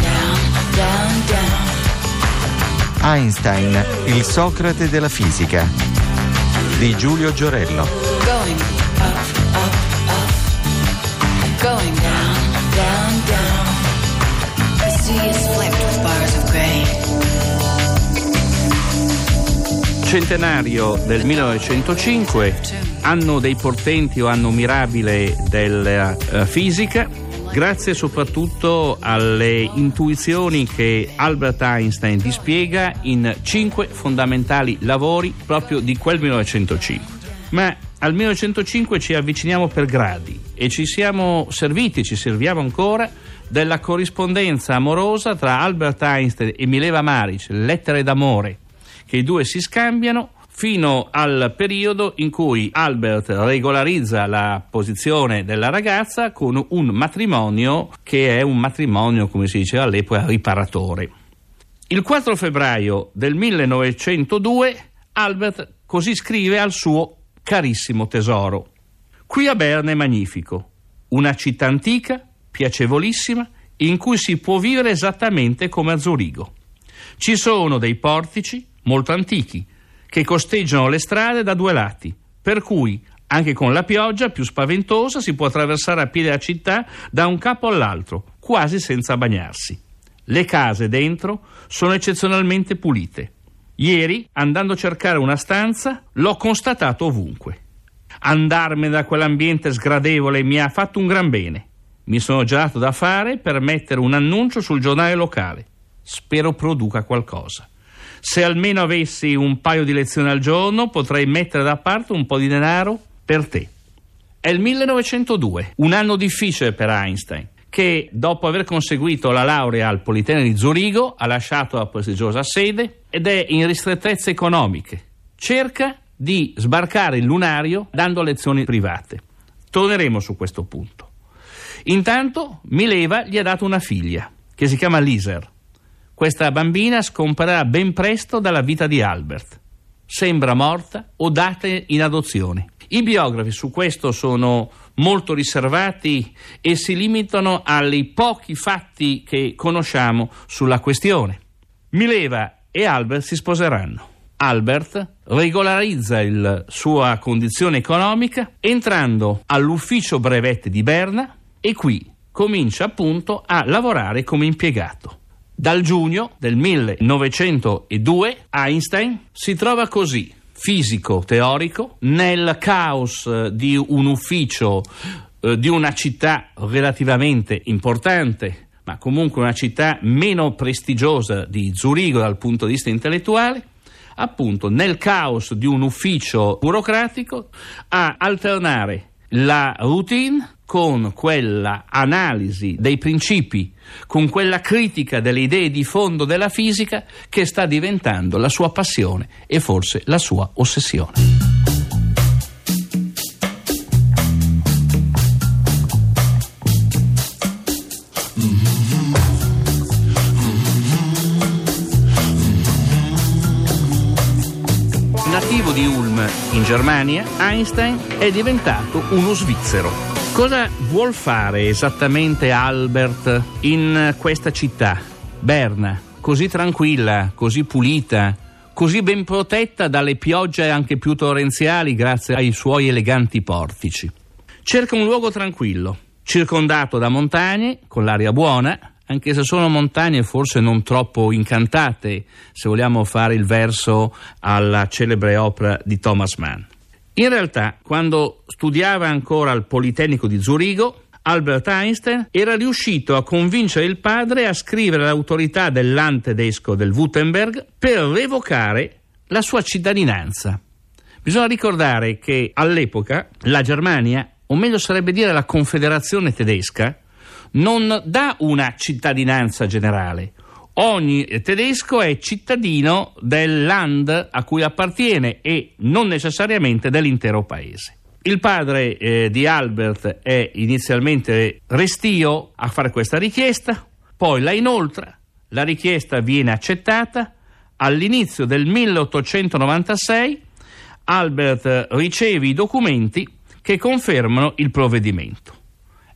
down, down, down. Einstein, il Socrate della fisica, di Giulio Giorello. Going up, up, up. Going down, down, down. The sea is flipped with bars of gray. Centenario del 1905, anno dei portenti o anno mirabile della fisica, grazie soprattutto alle intuizioni che Albert Einstein dispiega in 5 fondamentali lavori proprio di quel 1905. Ma al 1905 ci avviciniamo per gradi e ci serviamo ancora della corrispondenza amorosa tra Albert Einstein e Mileva Maric, lettere d'amore che i due si scambiano fino al periodo in cui Albert regolarizza la posizione della ragazza con un matrimonio che è un matrimonio, come si diceva all'epoca, riparatore. Il 4 febbraio del 1902 Albert così scrive al suo carissimo tesoro: «Qui a Berna è magnifico, una città antica, piacevolissima, in cui si può vivere esattamente come a Zurigo. Ci sono dei portici molto antichi, che costeggiano le strade da due lati, per cui anche con la pioggia più spaventosa si può attraversare a piedi la città da un capo all'altro, quasi senza bagnarsi. Le case dentro sono eccezionalmente pulite. Ieri, andando a cercare una stanza, l'ho constatato ovunque. Andarmene da quell'ambiente sgradevole mi ha fatto un gran bene. Mi sono già dato da fare per mettere un annuncio sul giornale locale. Spero produca qualcosa. Se almeno avessi un paio di lezioni al giorno potrei mettere da parte un po' di denaro per te». È il 1902, un anno difficile per Einstein, che dopo aver conseguito la laurea al Politecnico di Zurigo ha lasciato la prestigiosa sede ed è in ristrettezze economiche. Cerca di sbarcare il lunario dando lezioni private. Torneremo su questo punto. Intanto Mileva gli ha dato una figlia che si chiama Lieser. Questa bambina scomparirà ben presto dalla vita di Albert. Sembra morta o data in adozione. I biografi su questo sono molto riservati e si limitano ai pochi fatti che conosciamo sulla questione. Mileva e Albert si sposeranno. Albert regolarizza la sua condizione economica entrando all'ufficio brevetti di Berna e qui comincia appunto a lavorare come impiegato. Dal giugno del 1902 Einstein si trova così, fisico teorico, nel caos di un ufficio di una città relativamente importante, ma comunque una città meno prestigiosa di Zurigo dal punto di vista intellettuale, appunto nel caos di un ufficio burocratico, a alternare la routine con quella analisi dei principi, con quella critica delle idee di fondo della fisica che sta diventando la sua passione e forse la sua ossessione. Nativo di Ulm, in Germania, Einstein è diventato uno svizzero. Cosa vuol fare esattamente Albert in questa città, Berna, così tranquilla, così pulita, così ben protetta dalle piogge anche più torrenziali grazie ai suoi eleganti portici? Cerca un luogo tranquillo, circondato da montagne, con l'aria buona, anche se sono montagne forse non troppo incantate, se vogliamo fare il verso alla celebre opera di Thomas Mann. In realtà, quando studiava ancora al Politecnico di Zurigo, Albert Einstein era riuscito a convincere il padre a scrivere all'autorità del Land tedesco del Württemberg per revocare la sua cittadinanza. Bisogna ricordare che all'epoca la Germania, o meglio sarebbe dire la Confederazione tedesca, non dà una cittadinanza generale Ogni tedesco è cittadino del land a cui appartiene e non necessariamente dell'intero paese. Il padre di Albert è inizialmente restio a fare questa richiesta, poi la inoltra, la richiesta viene accettata. All'inizio del 1896 Albert riceve i documenti che confermano il provvedimento.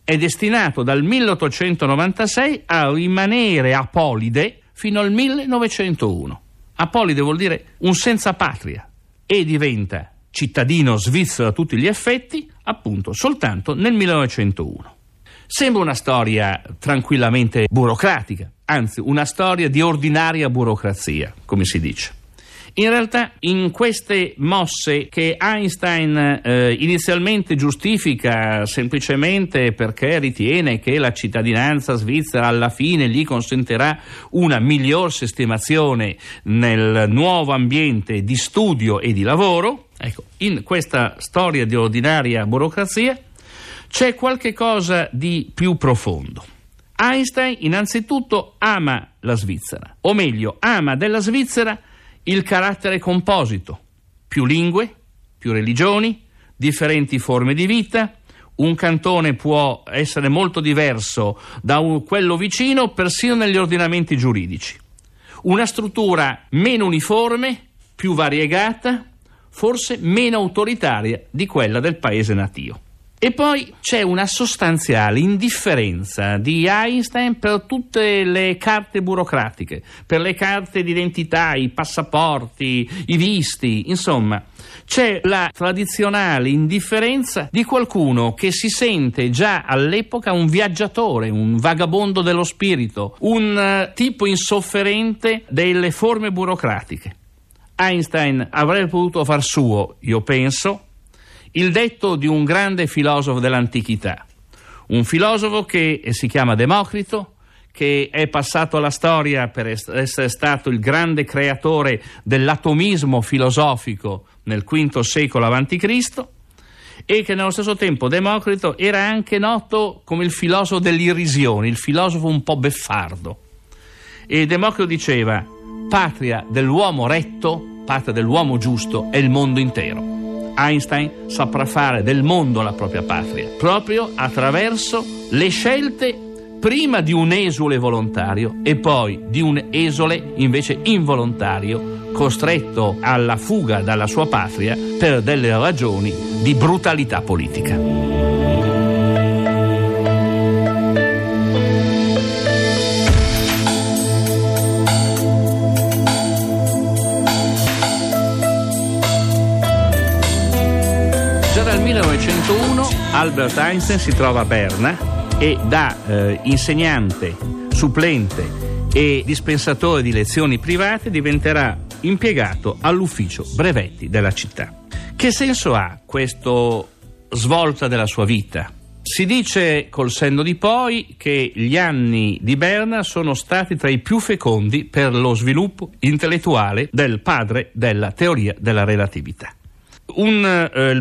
È destinato dal 1896 a rimanere apolide fino al 1901. Apolide vuol dire un senza patria e diventa cittadino svizzero a tutti gli effetti, appunto, soltanto nel 1901. Sembra una storia tranquillamente burocratica, anzi una storia di ordinaria burocrazia, come si dice. In realtà in queste mosse che Einstein inizialmente giustifica semplicemente perché ritiene che la cittadinanza svizzera alla fine gli consentirà una miglior sistemazione nel nuovo ambiente di studio e di lavoro, ecco, in questa storia di ordinaria burocrazia c'è qualche cosa di più profondo. Einstein innanzitutto ama la Svizzera, o meglio ama della Svizzera il carattere composito, più lingue, più religioni, differenti forme di vita. Un cantone può essere molto diverso da quello vicino persino negli ordinamenti giuridici. Una struttura meno uniforme, più variegata, forse meno autoritaria di quella del paese natio. E poi c'è una sostanziale indifferenza di Einstein per tutte le carte burocratiche, per le carte d'identità, i passaporti, i visti, insomma. C'è la tradizionale indifferenza di qualcuno che si sente già all'epoca un viaggiatore, un vagabondo dello spirito, un tipo insofferente delle forme burocratiche. Einstein avrebbe potuto far suo, io penso, il detto di un grande filosofo dell'antichità, un filosofo che si chiama Democrito, che è passato alla storia per essere stato il grande creatore dell'atomismo filosofico nel V secolo a.C. e che nello stesso tempo Democrito era anche noto come il filosofo dell'irrisione, il filosofo un po' beffardo. E Democrito diceva: patria dell'uomo retto, patria dell'uomo giusto è il mondo intero. Einstein saprà fare del mondo la propria patria, proprio attraverso le scelte prima di un esule volontario e poi di un esule invece involontario, costretto alla fuga dalla sua patria per delle ragioni di brutalità politica. Albert Einstein si trova a Berna e da insegnante, supplente e dispensatore di lezioni private diventerà impiegato all'ufficio brevetti della città. Che senso ha questo svolta della sua vita? Si dice col senno di poi che gli anni di Berna sono stati tra i più fecondi per lo sviluppo intellettuale del padre della teoria della relatività. Un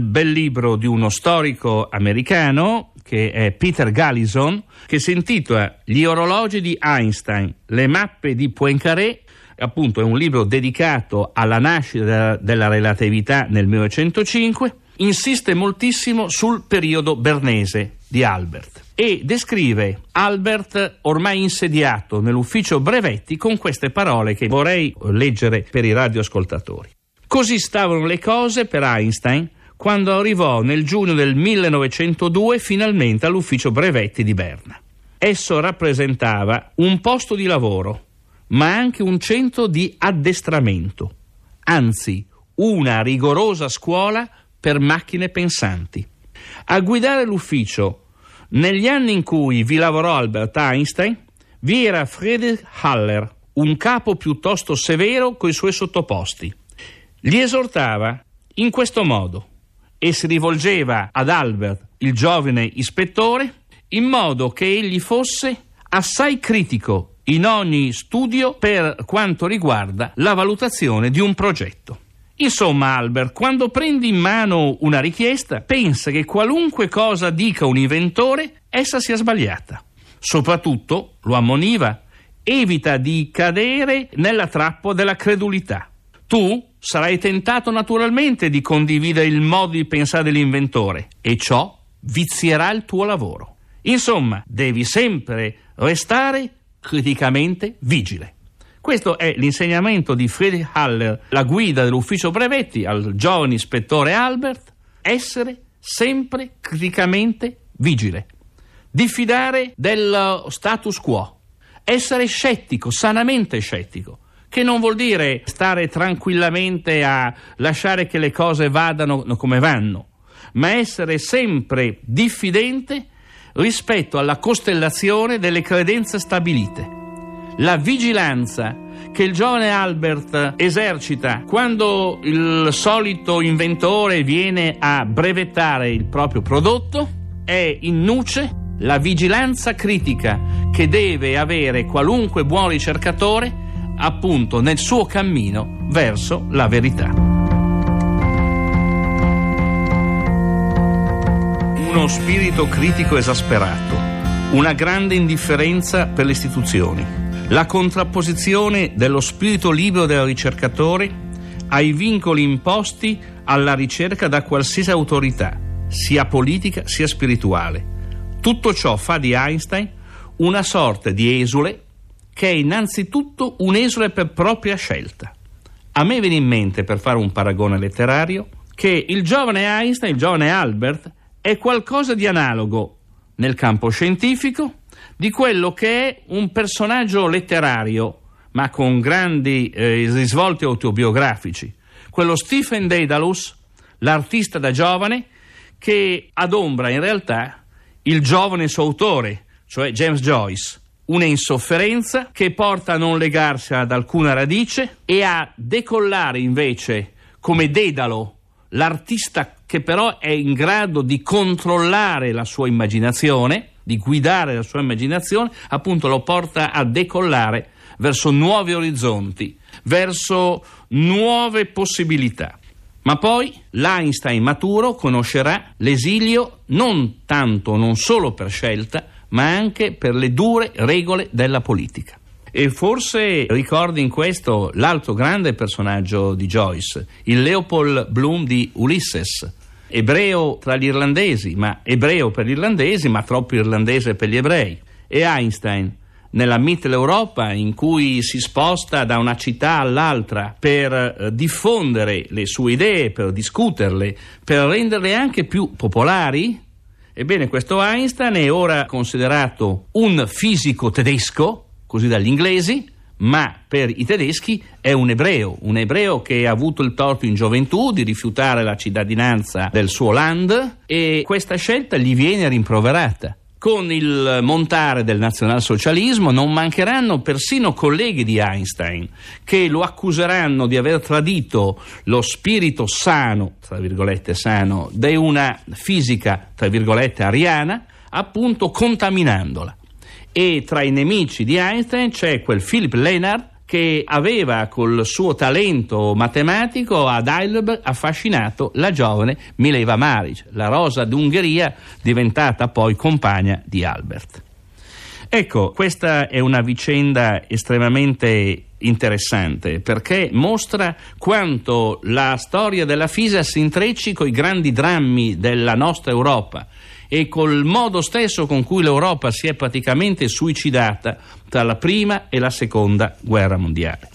bel libro di uno storico americano che è Peter Galison, che si intitola Gli orologi di Einstein, le mappe di Poincaré. Appunto è un libro dedicato alla nascita della relatività nel 1905. Insiste moltissimo sul periodo bernese di Albert e descrive Albert ormai insediato nell'ufficio brevetti con queste parole che vorrei leggere per i radioascoltatori. Così stavano le cose per Einstein quando arrivò nel giugno del 1902 finalmente all'ufficio brevetti di Berna. Esso rappresentava un posto di lavoro, ma anche un centro di addestramento, anzi una rigorosa scuola per macchine pensanti. A guidare l'ufficio, negli anni in cui vi lavorò Albert Einstein, vi era Friedrich Haller, un capo piuttosto severo coi suoi sottoposti. Li esortava in questo modo e si rivolgeva ad Albert, il giovane ispettore, in modo che egli fosse assai critico in ogni studio per quanto riguarda la valutazione di un progetto. Insomma, Albert, quando prendi in mano una richiesta, pensa che qualunque cosa dica un inventore, essa sia sbagliata. Soprattutto, lo ammoniva, evita di cadere nella trappola della credulità. Tu sarai tentato naturalmente di condividere il modo di pensare dell'inventore e ciò vizierà il tuo lavoro. Insomma, devi sempre restare criticamente vigile. Questo è l'insegnamento di Friedrich Haller, la guida dell'ufficio brevetti al giovane ispettore Albert: essere sempre criticamente vigile, diffidare del status quo, essere scettico, sanamente scettico, che non vuol dire stare tranquillamente a lasciare che le cose vadano come vanno, ma essere sempre diffidente rispetto alla costellazione delle credenze stabilite. La vigilanza che il giovane Albert esercita quando il solito inventore viene a brevettare il proprio prodotto è in nuce la vigilanza critica che deve avere qualunque buon ricercatore, appunto, nel suo cammino verso la verità. Uno spirito critico esasperato, una grande indifferenza per le istituzioni, la contrapposizione dello spirito libero del ricercatore ai vincoli imposti alla ricerca da qualsiasi autorità, sia politica sia spirituale. Tutto ciò fa di Einstein una sorta di esule che è innanzitutto un esule per propria scelta. A me viene in mente, per fare un paragone letterario, che il giovane Einstein, il giovane Albert, è qualcosa di analogo nel campo scientifico di quello che è un personaggio letterario, ma con grandi risvolti autobiografici, quello Stephen Dedalus, l'artista da giovane, che adombra in realtà il giovane suo autore, cioè James Joyce, una insofferenza che porta a non legarsi ad alcuna radice e a decollare invece come Dedalo, l'artista che però è in grado di controllare la sua immaginazione, di guidare la sua immaginazione, appunto lo porta a decollare verso nuovi orizzonti, verso nuove possibilità. Ma poi l'Einstein maturo conoscerà l'esilio non tanto, non solo per scelta, ma anche per le dure regole della politica. E forse ricordi in questo l'altro grande personaggio di Joyce, il Leopold Bloom di Ulysses, ebreo tra gli irlandesi, ma ebreo per gli irlandesi, ma troppo irlandese per gli ebrei. E Einstein, nella Mitteleuropa, in cui si sposta da una città all'altra per diffondere le sue idee, per discuterle, per renderle anche più popolari, ebbene questo Einstein è ora considerato un fisico tedesco, così dagli inglesi, ma per i tedeschi è un ebreo che ha avuto il torto in gioventù di rifiutare la cittadinanza del suo land, e questa scelta gli viene rimproverata. Con il montare del nazionalsocialismo non mancheranno persino colleghi di Einstein che lo accuseranno di aver tradito lo spirito sano, tra virgolette sano, di una fisica, tra virgolette ariana, appunto contaminandola. E tra i nemici di Einstein c'è quel Philipp Lenard che aveva col suo talento matematico ad Heidelberg affascinato la giovane Mileva Maric, la rosa d'Ungheria diventata poi compagna di Albert. Ecco, questa è una vicenda estremamente interessante perché mostra quanto la storia della fisica si intrecci con i grandi drammi della nostra Europa e col modo stesso con cui l'Europa si è praticamente suicidata tra la prima e la seconda guerra mondiale.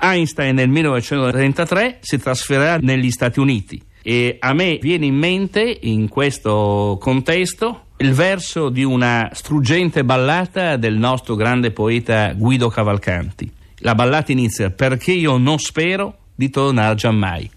Einstein nel 1933 si trasferirà negli Stati Uniti e a me viene in mente in questo contesto il verso di una struggente ballata del nostro grande poeta Guido Cavalcanti. La ballata inizia: perché io non spero di tornare giammai.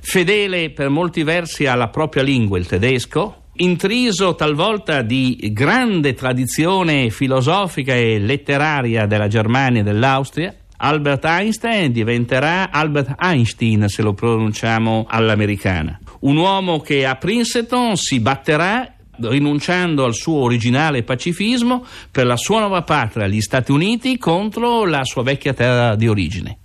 Fedele per molti versi alla propria lingua, il tedesco, intriso talvolta di grande tradizione filosofica e letteraria della Germania e dell'Austria, Albert Einstein diventerà Albert Einstein, se lo pronunciamo all'americana. Un uomo che a Princeton si batterà rinunciando al suo originale pacifismo per la sua nuova patria, gli Stati Uniti, contro la sua vecchia terra di origine.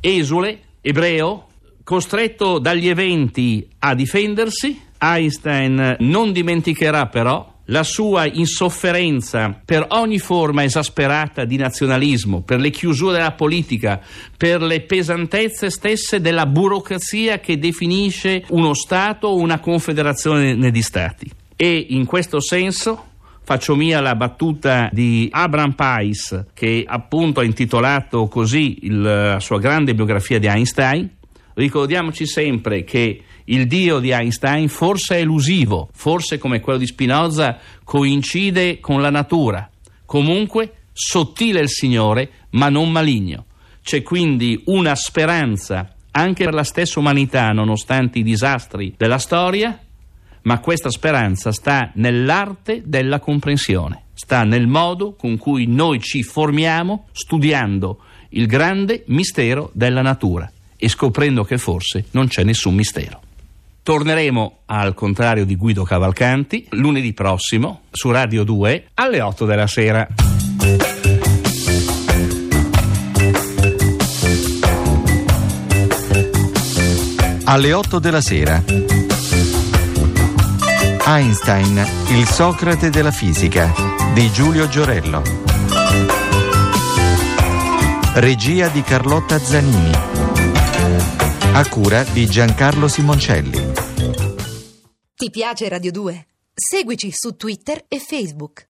Esule, ebreo, costretto dagli eventi a difendersi, Einstein non dimenticherà però la sua insofferenza per ogni forma esasperata di nazionalismo, per le chiusure della politica, per le pesantezze stesse della burocrazia che definisce uno Stato o una confederazione di Stati. E in questo senso faccio mia la battuta di Abraham Pais, che appunto ha intitolato così la sua grande biografia di Einstein. Ricordiamoci sempre che il Dio di Einstein forse è elusivo, forse come quello di Spinoza coincide con la natura. Comunque sottile è il Signore, ma non maligno. C'è quindi una speranza anche per la stessa umanità, nonostante i disastri della storia, ma questa speranza sta nell'arte della comprensione, sta nel modo con cui noi ci formiamo studiando il grande mistero della natura e scoprendo che forse non c'è nessun mistero. Torneremo, al contrario di Guido Cavalcanti, lunedì prossimo su Radio 2 alle 8 della sera. Alle 8 della sera. Einstein, il Socrate della fisica, di Giulio Giorello. Regia di Carlotta Zanini. A cura di Giancarlo Simoncelli. Ti piace Radio 2? Seguici su Twitter e Facebook.